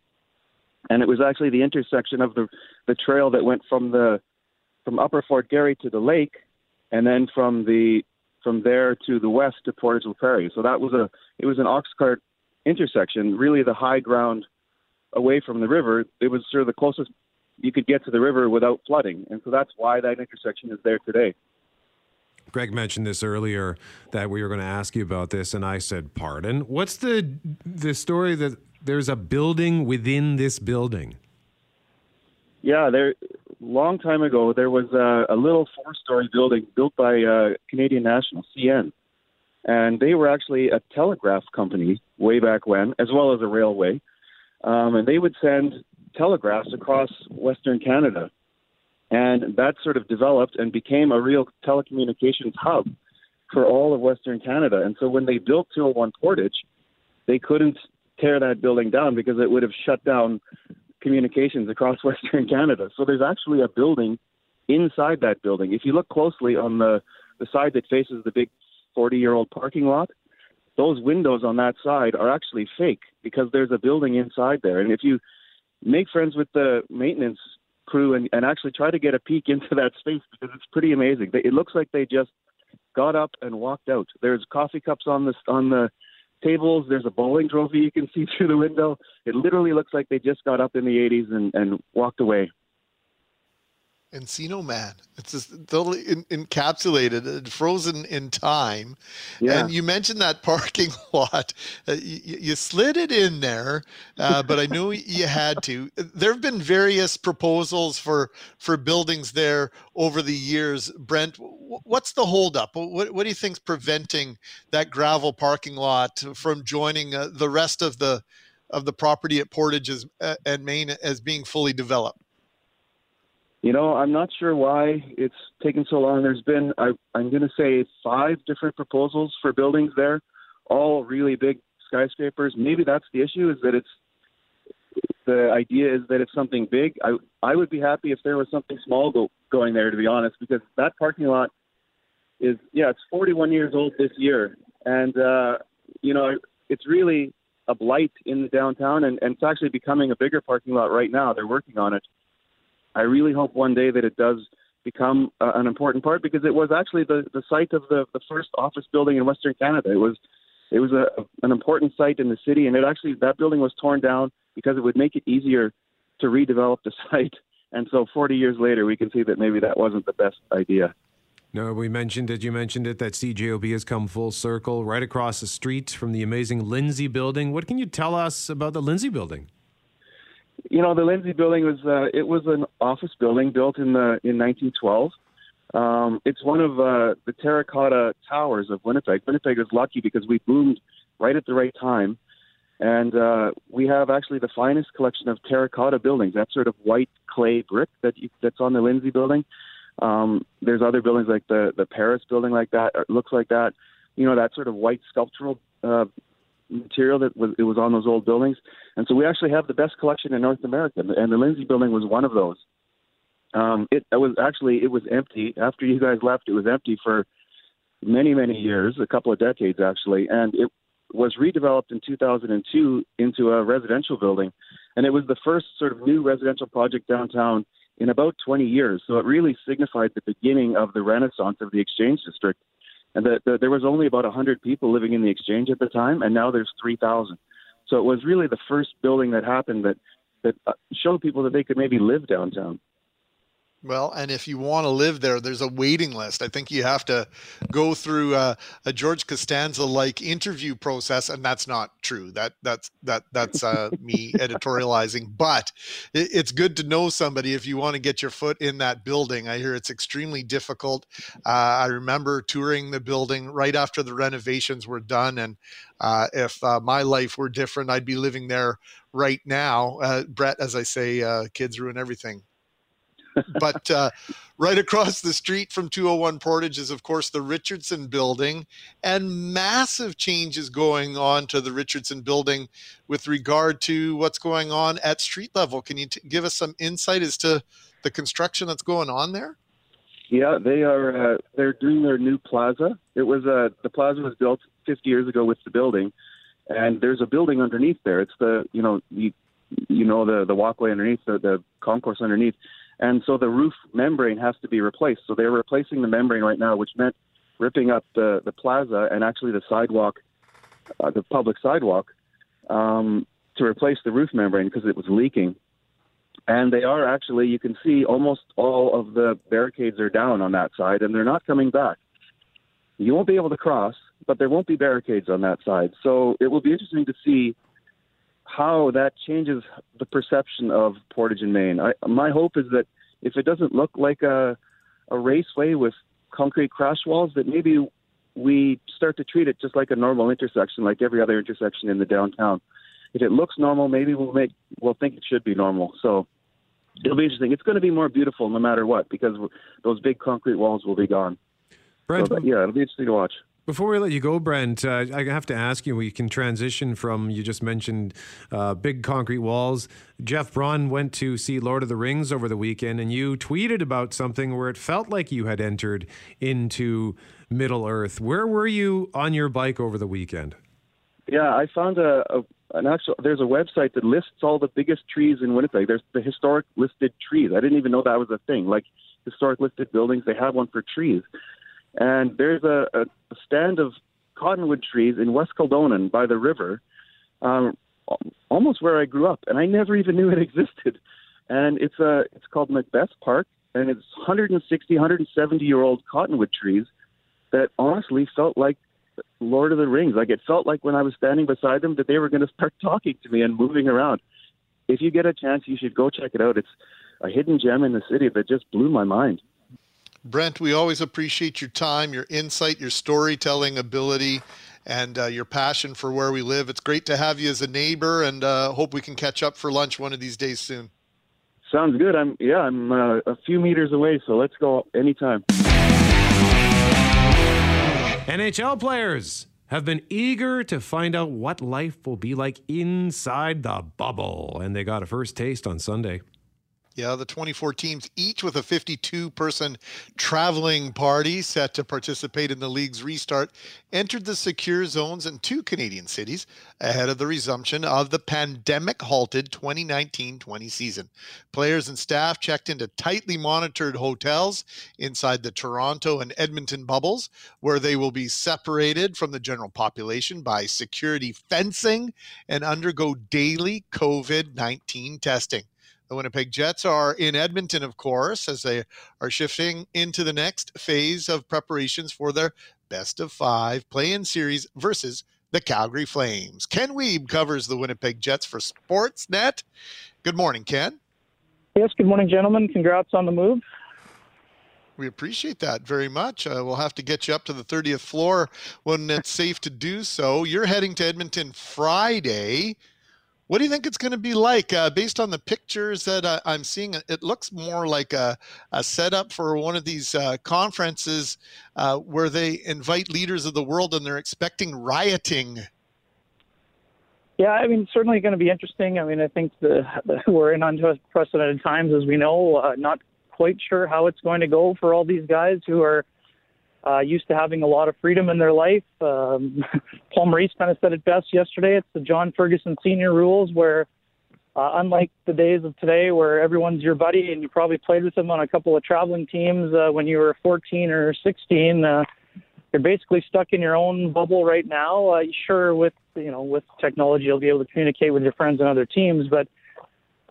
And it was actually the intersection of the the trail that went from the from Upper Fort Garry to the lake, and then from the from there to the west to Portage La Prairie. So that was a it was an ox cart intersection, really the high ground away from the river. It was sort of the closest you could get to the river without flooding, and so that's why that intersection is there today. Greg mentioned this earlier that we were going to ask you about this, and I said, pardon? What's the the story that there's a building within this building? Yeah, there. Long time ago, there was a, a little four-story building built by uh, Canadian National, C N. And they were actually a telegraph company way back when, as well as a railway. Um, and they would send telegraphs across Western Canada. And that sort of developed and became a real telecommunications hub for all of Western Canada. And so when they built two oh one Portage, they couldn't tear that building down because it would have shut down communications across Western Canada. So there's actually a building inside that building. If you look closely on the, the side that faces the big forty-year-old parking lot, those windows on that side are actually fake because there's a building inside there. And if you make friends with the maintenance crew and, and actually try to get a peek into that space, because it's pretty amazing. It looks like they just got up and walked out. There's coffee cups on the, on the tables. There's a bowling trophy you can see through the window. It literally looks like they just got up in the eighties and, and walked away. Encino Man. It's just totally in, encapsulated and frozen in time. Yeah. And you mentioned that parking lot. Uh, you, you slid it in there, uh, but I knew you had to. There have been various proposals for, for buildings there over the years. Brent, what's the holdup? What, what do you think's preventing that gravel parking lot from joining uh, the rest of the, of the property at Portage as, uh, and Main as being fully developed? You know, I'm not sure why it's taken so long. There's been, I, I'm going to say, five different proposals for buildings there, all really big skyscrapers. Maybe that's the issue, is that it's, the idea is that it's something big. I I would be happy if there was something small go, going there, to be honest, because that parking lot is, yeah, it's forty-one years old this year. And, uh, you know, it's really a blight in the downtown, and, and it's actually becoming a bigger parking lot right now. They're working on it. I really hope one day that it does become uh, an important part, because it was actually the, the site of the, the first office building in Western Canada. It was it was a, an important site in the city, and it actually, that building was torn down because it would make it easier to redevelop the site. And so forty years later, we can see that maybe that wasn't the best idea. No, we mentioned it. You mentioned it, that C J O B has come full circle right across the street from the amazing Lindsay Building. What can you tell us about the Lindsay Building? You know, the Lindsay Building was uh, it was an office building built in the in nineteen twelve. Um, it's one of uh, the terracotta towers of Winnipeg. Winnipeg is lucky because we boomed right at the right time, and uh, we have actually the finest collection of terracotta buildings. That sort of white clay brick that you, that's on the Lindsay Building. Um, there's other buildings like the the Paris Building, like that looks like that. You know, that sort of white sculptural Uh, material that was it was on those old buildings. And so we actually have the best collection in North America, and the Lindsay Building was one of those. Um, it, it was actually, it was empty. After you guys left, it was empty for many, many years, a couple of decades actually, and it was redeveloped in two thousand two into a residential building, and it was the first sort of new residential project downtown in about twenty years. So it really signified the beginning of the renaissance of the Exchange District. And the, the, there was only about one hundred people living in the Exchange at the time, and now there's three thousand. So it was really the first building that happened that, that showed people that they could maybe live downtown. Well, and if you want to live there, there's a waiting list. I think you have to go through uh, a George Costanza-like interview process, and that's not true. That that's that that's uh, me editorializing. But it, it's good to know somebody if you want to get your foot in that building. I hear it's extremely difficult. Uh, I remember touring the building right after the renovations were done, and uh, if uh, my life were different, I'd be living there right now. Uh, Brett, as I say, uh, kids ruin everything. But uh, right across the street from two oh one Portage is, of course, the Richardson Building, and massive changes going on to the Richardson Building with regard to what's going on at street level. Can you t- give us some insight as to the construction that's going on there? Yeah, they are. Uh, they're doing their new plaza. It was uh, the plaza was built fifty years ago with the building, and there's a building underneath there. It's the you know you, you know the the walkway underneath, the, the concourse underneath. And so the roof membrane has to be replaced. So they're replacing the membrane right now, which meant ripping up the, the plaza and actually the sidewalk, uh, the public sidewalk, um, to replace the roof membrane because it was leaking. And they are actually, you can see almost all of the barricades are down on that side, and they're not coming back. You won't be able to cross, but there won't be barricades on that side. So it will be interesting to see how that changes the perception of Portage and Main. I, my hope is that if it doesn't look like a, a raceway with concrete crash walls, that maybe we start to treat it just like a normal intersection, like every other intersection in the downtown. If it looks normal, maybe we'll make we'll think it should be normal. So it'll be interesting. It's going to be more beautiful no matter what, because those big concrete walls will be gone. Brent, so, yeah, it'll be interesting to watch. Before we let you go, Brent, uh, I have to ask you, we can transition from, you just mentioned uh, big concrete walls. Jeff Braun went to see Lord of the Rings over the weekend, and you tweeted about something where it felt like you had entered into Middle Earth. Where were you on your bike over the weekend? Yeah, I found a, a an actual. There's a website that lists all the biggest trees in Winnipeg. There's the historic listed trees. I didn't even know that was a thing. Like historic listed buildings, they have one for trees. And there's a, a stand of cottonwood trees in West Kildonan by the river, um, almost where I grew up, and I never even knew it existed. And it's a it's called Macbeth Park, and it's one hundred sixty, one hundred seventy year old cottonwood trees that honestly felt like Lord of the Rings. Like, it felt like when I was standing beside them that they were going to start talking to me and moving around. If you get a chance, you should go check it out. It's a hidden gem in the city that just blew my mind. Brent, we always appreciate your time, your insight, your storytelling ability, and uh, your passion for where we live. It's great to have you as a neighbor, and uh, hope we can catch up for lunch one of these days soon. Sounds good. I'm yeah, I'm uh, a few meters away, so let's go anytime. N H L players have been eager to find out what life will be like inside the bubble, and they got a first taste on Sunday. Yeah, the twenty-four teams, each with a fifty-two person traveling party set to participate in the league's restart, entered the secure zones in two Canadian cities ahead of the resumption of the pandemic-halted twenty nineteen twenty season. Players and staff checked into tightly monitored hotels inside the Toronto and Edmonton bubbles, where they will be separated from the general population by security fencing and undergo daily COVID nineteen testing. The Winnipeg Jets are in Edmonton, of course, as they are shifting into the next phase of preparations for their best-of-five play-in series versus the Calgary Flames. Ken Wiebe covers the Winnipeg Jets for Sportsnet. Good morning, Ken. Yes, good morning, gentlemen. Congrats on the move. We appreciate that very much. Uh, we'll have to get you up to the thirtieth floor when it's safe to do so. You're heading to Edmonton Friday. What do you think it's going to be like? Uh, based on the pictures that uh, I'm seeing, it looks more like a, a setup for one of these uh, conferences uh, where they invite leaders of the world and they're expecting rioting. Yeah, I mean, certainly going to be interesting. I mean, I think the, the, we're in unprecedented times, as we know. Uh, not quite sure how it's going to go for all these guys who are Uh, used to having a lot of freedom in their life. Um, Paul Maurice kind of said it best yesterday. It's the John Ferguson Senior rules where, uh, unlike the days of today where everyone's your buddy and you probably played with them on a couple of traveling teams uh, when you were fourteen or sixteen, uh, you're basically stuck in your own bubble right now. Uh, sure, with you know with technology, you'll be able to communicate with your friends and other teams, but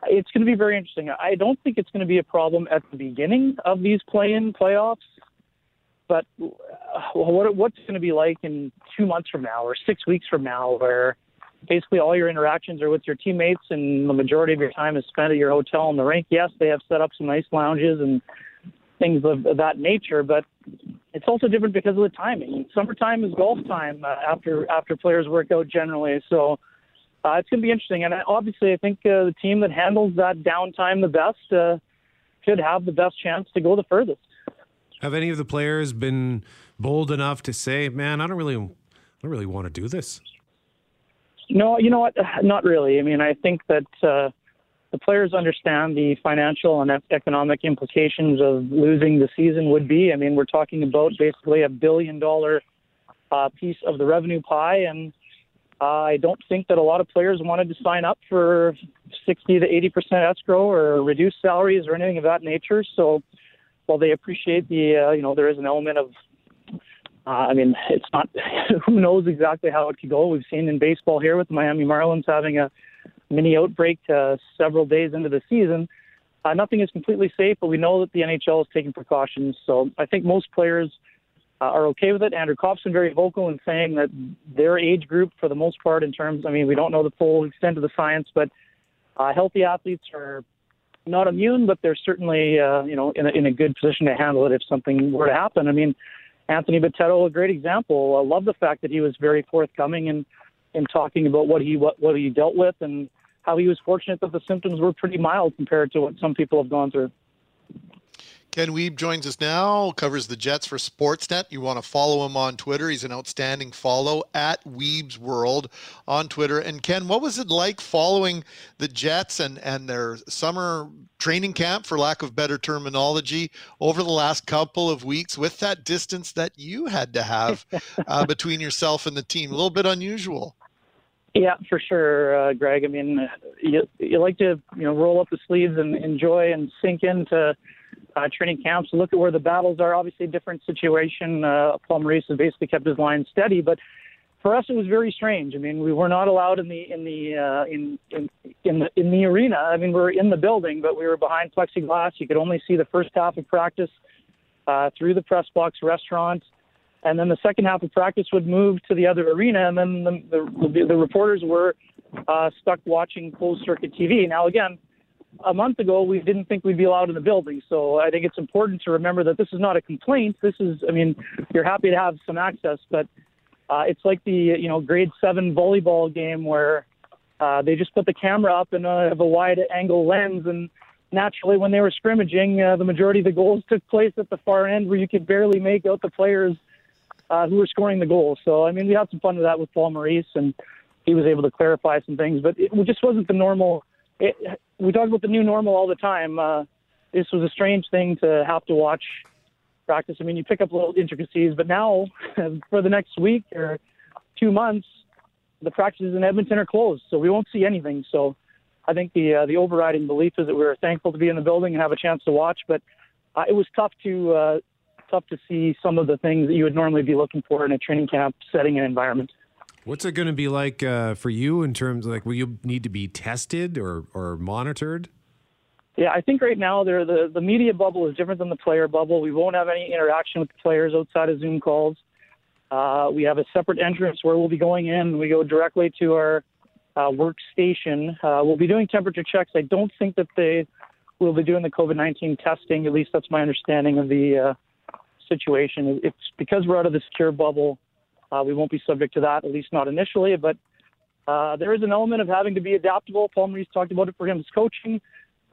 it's going to be very interesting. I don't think it's going to be a problem at the beginning of these play-in playoffs. But what what's going to be like in two months from now or six weeks from now, where basically all your interactions are with your teammates and the majority of your time is spent at your hotel on the rink. Yes, they have set up some nice lounges and things of that nature, but it's also different because of the timing. Summertime is golf time uh, after after players work out generally. So uh, it's going to be interesting. And obviously I think uh, the team that handles that downtime the best uh, should have the best chance to go the furthest. Have any of the players been bold enough to say, "Man, I don't really, I don't really want to do this"? No, you know what? Not really. I mean, I think that uh, the players understand the financial and economic implications of losing the season would be. I mean, we're talking about basically a billion-dollar uh, piece of the revenue pie, and uh, I don't think that a lot of players wanted to sign up for sixty to eighty percent escrow or reduced salaries or anything of that nature. So. Well, they appreciate the, uh, you know, there is an element of, uh, I mean, it's not, who knows exactly how it could go. We've seen in baseball here with the Miami Marlins having a mini outbreak uh, several days into the season. Uh, nothing is completely safe, but we know that the N H L is taking precautions. So I think most players uh, are okay with it. Andrew Kopf's been very vocal in saying that their age group, for the most part, in terms, I mean, we don't know the full extent of the science, but uh, healthy athletes are not immune, but they're certainly, uh, you know, in a, in a good position to handle it if something were to happen. I mean, Anthony Boteto, a great example. I love the fact that he was very forthcoming in, in talking about what he what, what he dealt with and how he was fortunate that the symptoms were pretty mild compared to what some people have gone through. Ken Wiebe joins us now, covers the Jets for Sportsnet. You want to follow him on Twitter. He's an outstanding follow at Wiebe's World on Twitter. And Ken, what was it like following the Jets and, and their summer training camp, for lack of better terminology, over the last couple of weeks with that distance that you had to have uh, between yourself and the team? A little bit unusual. Yeah, for sure, uh, Greg. I mean, you, you like to, you know, roll up the sleeves and enjoy and sink into uh, training camps, look at where the battles are. Obviously, a different situation. Uh, Paul Maurice has basically kept his line steady, but for us, it was very strange. I mean, we were not allowed in the in the uh, in, in in the in the arena. I mean, we were in the building, but we were behind plexiglass. You could only see the first half of practice uh, through the press box restaurant. And then the second half of practice would move to the other arena, and then the the, the, the reporters were uh, stuck watching closed-circuit T V. Now, again, a month ago, we didn't think we'd be allowed in the building, so I think it's important to remember that this is not a complaint. This is, I mean, you're happy to have some access, but uh, it's like the, you know, grade seven volleyball game where uh, they just put the camera up and uh, have a wide-angle lens, and naturally, when they were scrimmaging, uh, the majority of the goals took place at the far end where you could barely make out the players Uh, who were scoring the goals. So, I mean, we had some fun with that with Paul Maurice, and he was able to clarify some things, but it just wasn't the normal. It, we talk about the new normal all the time. Uh, this was a strange thing to have to watch practice. I mean, you pick up little intricacies, but now for the next week or two months, the practices in Edmonton are closed, so we won't see anything. So I think the uh, the overriding belief is that we were thankful to be in the building and have a chance to watch, but uh, it was tough to uh, – tough to see some of the things that you would normally be looking for in a training camp setting and environment. What's it going to be like uh, for you in terms of, like, will you need to be tested or, or monitored? Yeah, I think right now they're the, the media bubble is different than the player bubble. We won't have any interaction with the players outside of Zoom calls. Uh, we have a separate entrance where we'll be going in. We go directly to our uh, workstation. Uh, we'll be doing temperature checks. I don't think that they will be doing the COVID nineteen testing. At least that's my understanding of the uh, situation. It's because we're out of the secure bubble, uh, we won't be subject to that, at least not initially, but uh, there is an element of having to be adaptable. Paul Maurice talked about it for him as coaching.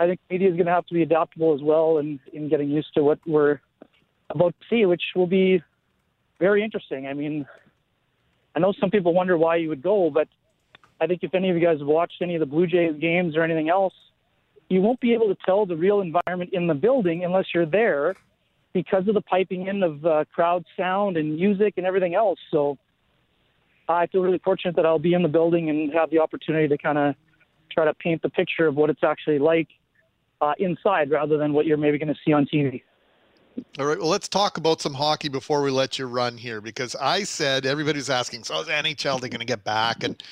I think media is going to have to be adaptable as well in, in getting used to what we're about to see, which will be very interesting. I mean, I know some people wonder why you would go, but I think if any of you guys have watched any of the Blue Jays games or anything else, you won't be able to tell the real environment in the building unless you're there, because of the piping in of uh, crowd sound and music and everything else. So I feel really fortunate that I'll be in the building and have the opportunity to kind of try to paint the picture of what it's actually like uh, inside rather than what you're maybe going to see on T V. All right, well, let's talk about some hockey before we let you run here, because I said, everybody's asking, so is N H L, they're going to get back? And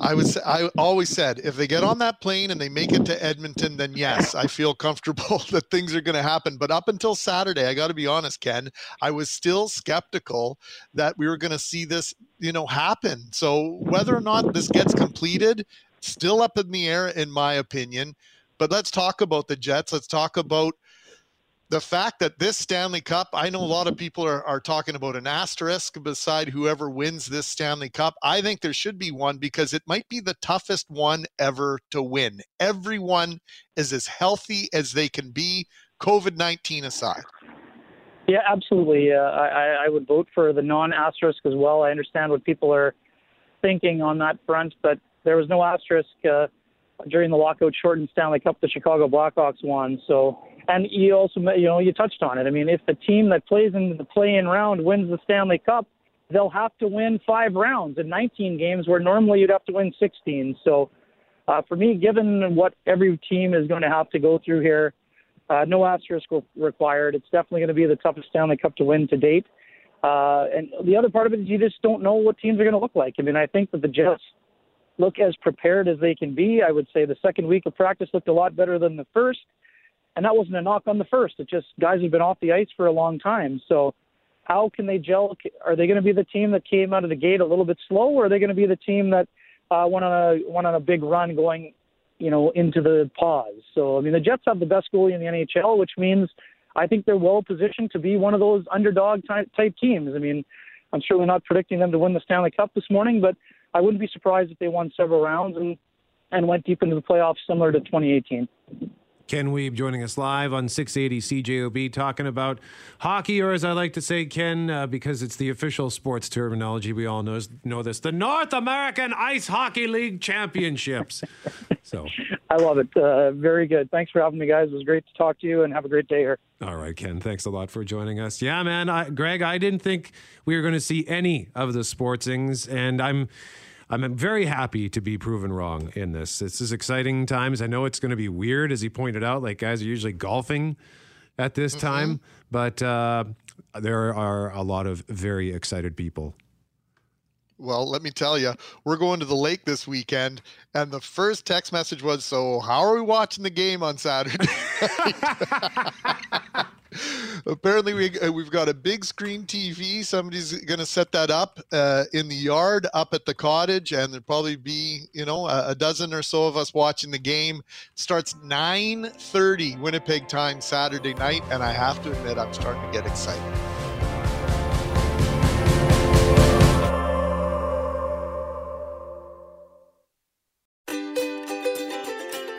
I was, I always said, if they get on that plane and they make it to Edmonton, then yes, I feel comfortable that things are going to happen. But up until Saturday, I got to be honest, Ken, I was still skeptical that we were going to see this, you know, happen. So whether or not this gets completed, still up in the air, in my opinion. But let's talk about the Jets. Let's talk about the fact that this Stanley Cup, I know a lot of people are, are talking about an asterisk beside whoever wins this Stanley Cup. I think there should be one, because it might be the toughest one ever to win. Everyone is as healthy as they can be, COVID nineteen aside. Yeah, absolutely. Uh, I, I would vote for the non-asterisk as well. I understand what people are thinking on that front, but there was no asterisk uh, during the lockout shortened Stanley Cup the Chicago Blackhawks won, so... And you also, you know, you touched on it. I mean, if the team that plays in the play-in round wins the Stanley Cup, they'll have to win five rounds in nineteen games where normally you'd have to win sixteen. So uh, for me, given what every team is going to have to go through here, uh, no asterisk required. It's definitely going to be the toughest Stanley Cup to win to date. Uh, and the other part of it is you just don't know what teams are going to look like. I mean, I think that the Jets look as prepared as they can be. I would say the second week of practice looked a lot better than the first. And that wasn't a knock on the first. It just, guys have been off the ice for a long time. So how can they gel? Are they going to be the team that came out of the gate a little bit slow, or are they going to be the team that uh, went on a went on a big run going, you know, into the pause? So, I mean, the Jets have the best goalie in the N H L, which means I think they're well positioned to be one of those underdog type, type teams. I mean, I'm certainly not predicting them to win the Stanley Cup this morning, but I wouldn't be surprised if they won several rounds and, and went deep into the playoffs similar to twenty eighteen. Ken Wiebe joining us live on six eighty C J O B, talking about hockey, or as I like to say, Ken, uh, because it's the official sports terminology, we all know, know this, the North American Ice Hockey League Championships. So I love it. Uh, very good. Thanks for having me, guys. It was great to talk to you, and have a great day here. All right, Ken, thanks a lot for joining us. Yeah, man, I, Greg, I didn't think we were going to see any of the sportsings, and I'm... I'm very happy to be proven wrong in this. This is exciting times. I know it's going to be weird, as he pointed out. Like, guys are usually golfing at this mm-hmm. time, but uh, there are a lot of very excited people. Well, let me tell you, we're going to the lake this weekend, and the first text message was, so how are we watching the game on Saturday? Apparently, we, uh, we've got a big screen T V. Somebody's going to set that up uh, in the yard up at the cottage, and there'll probably be, you know, a, a dozen or so of us watching the game. It starts nine thirty Winnipeg time Saturday night, and I have to admit, I'm starting to get excited.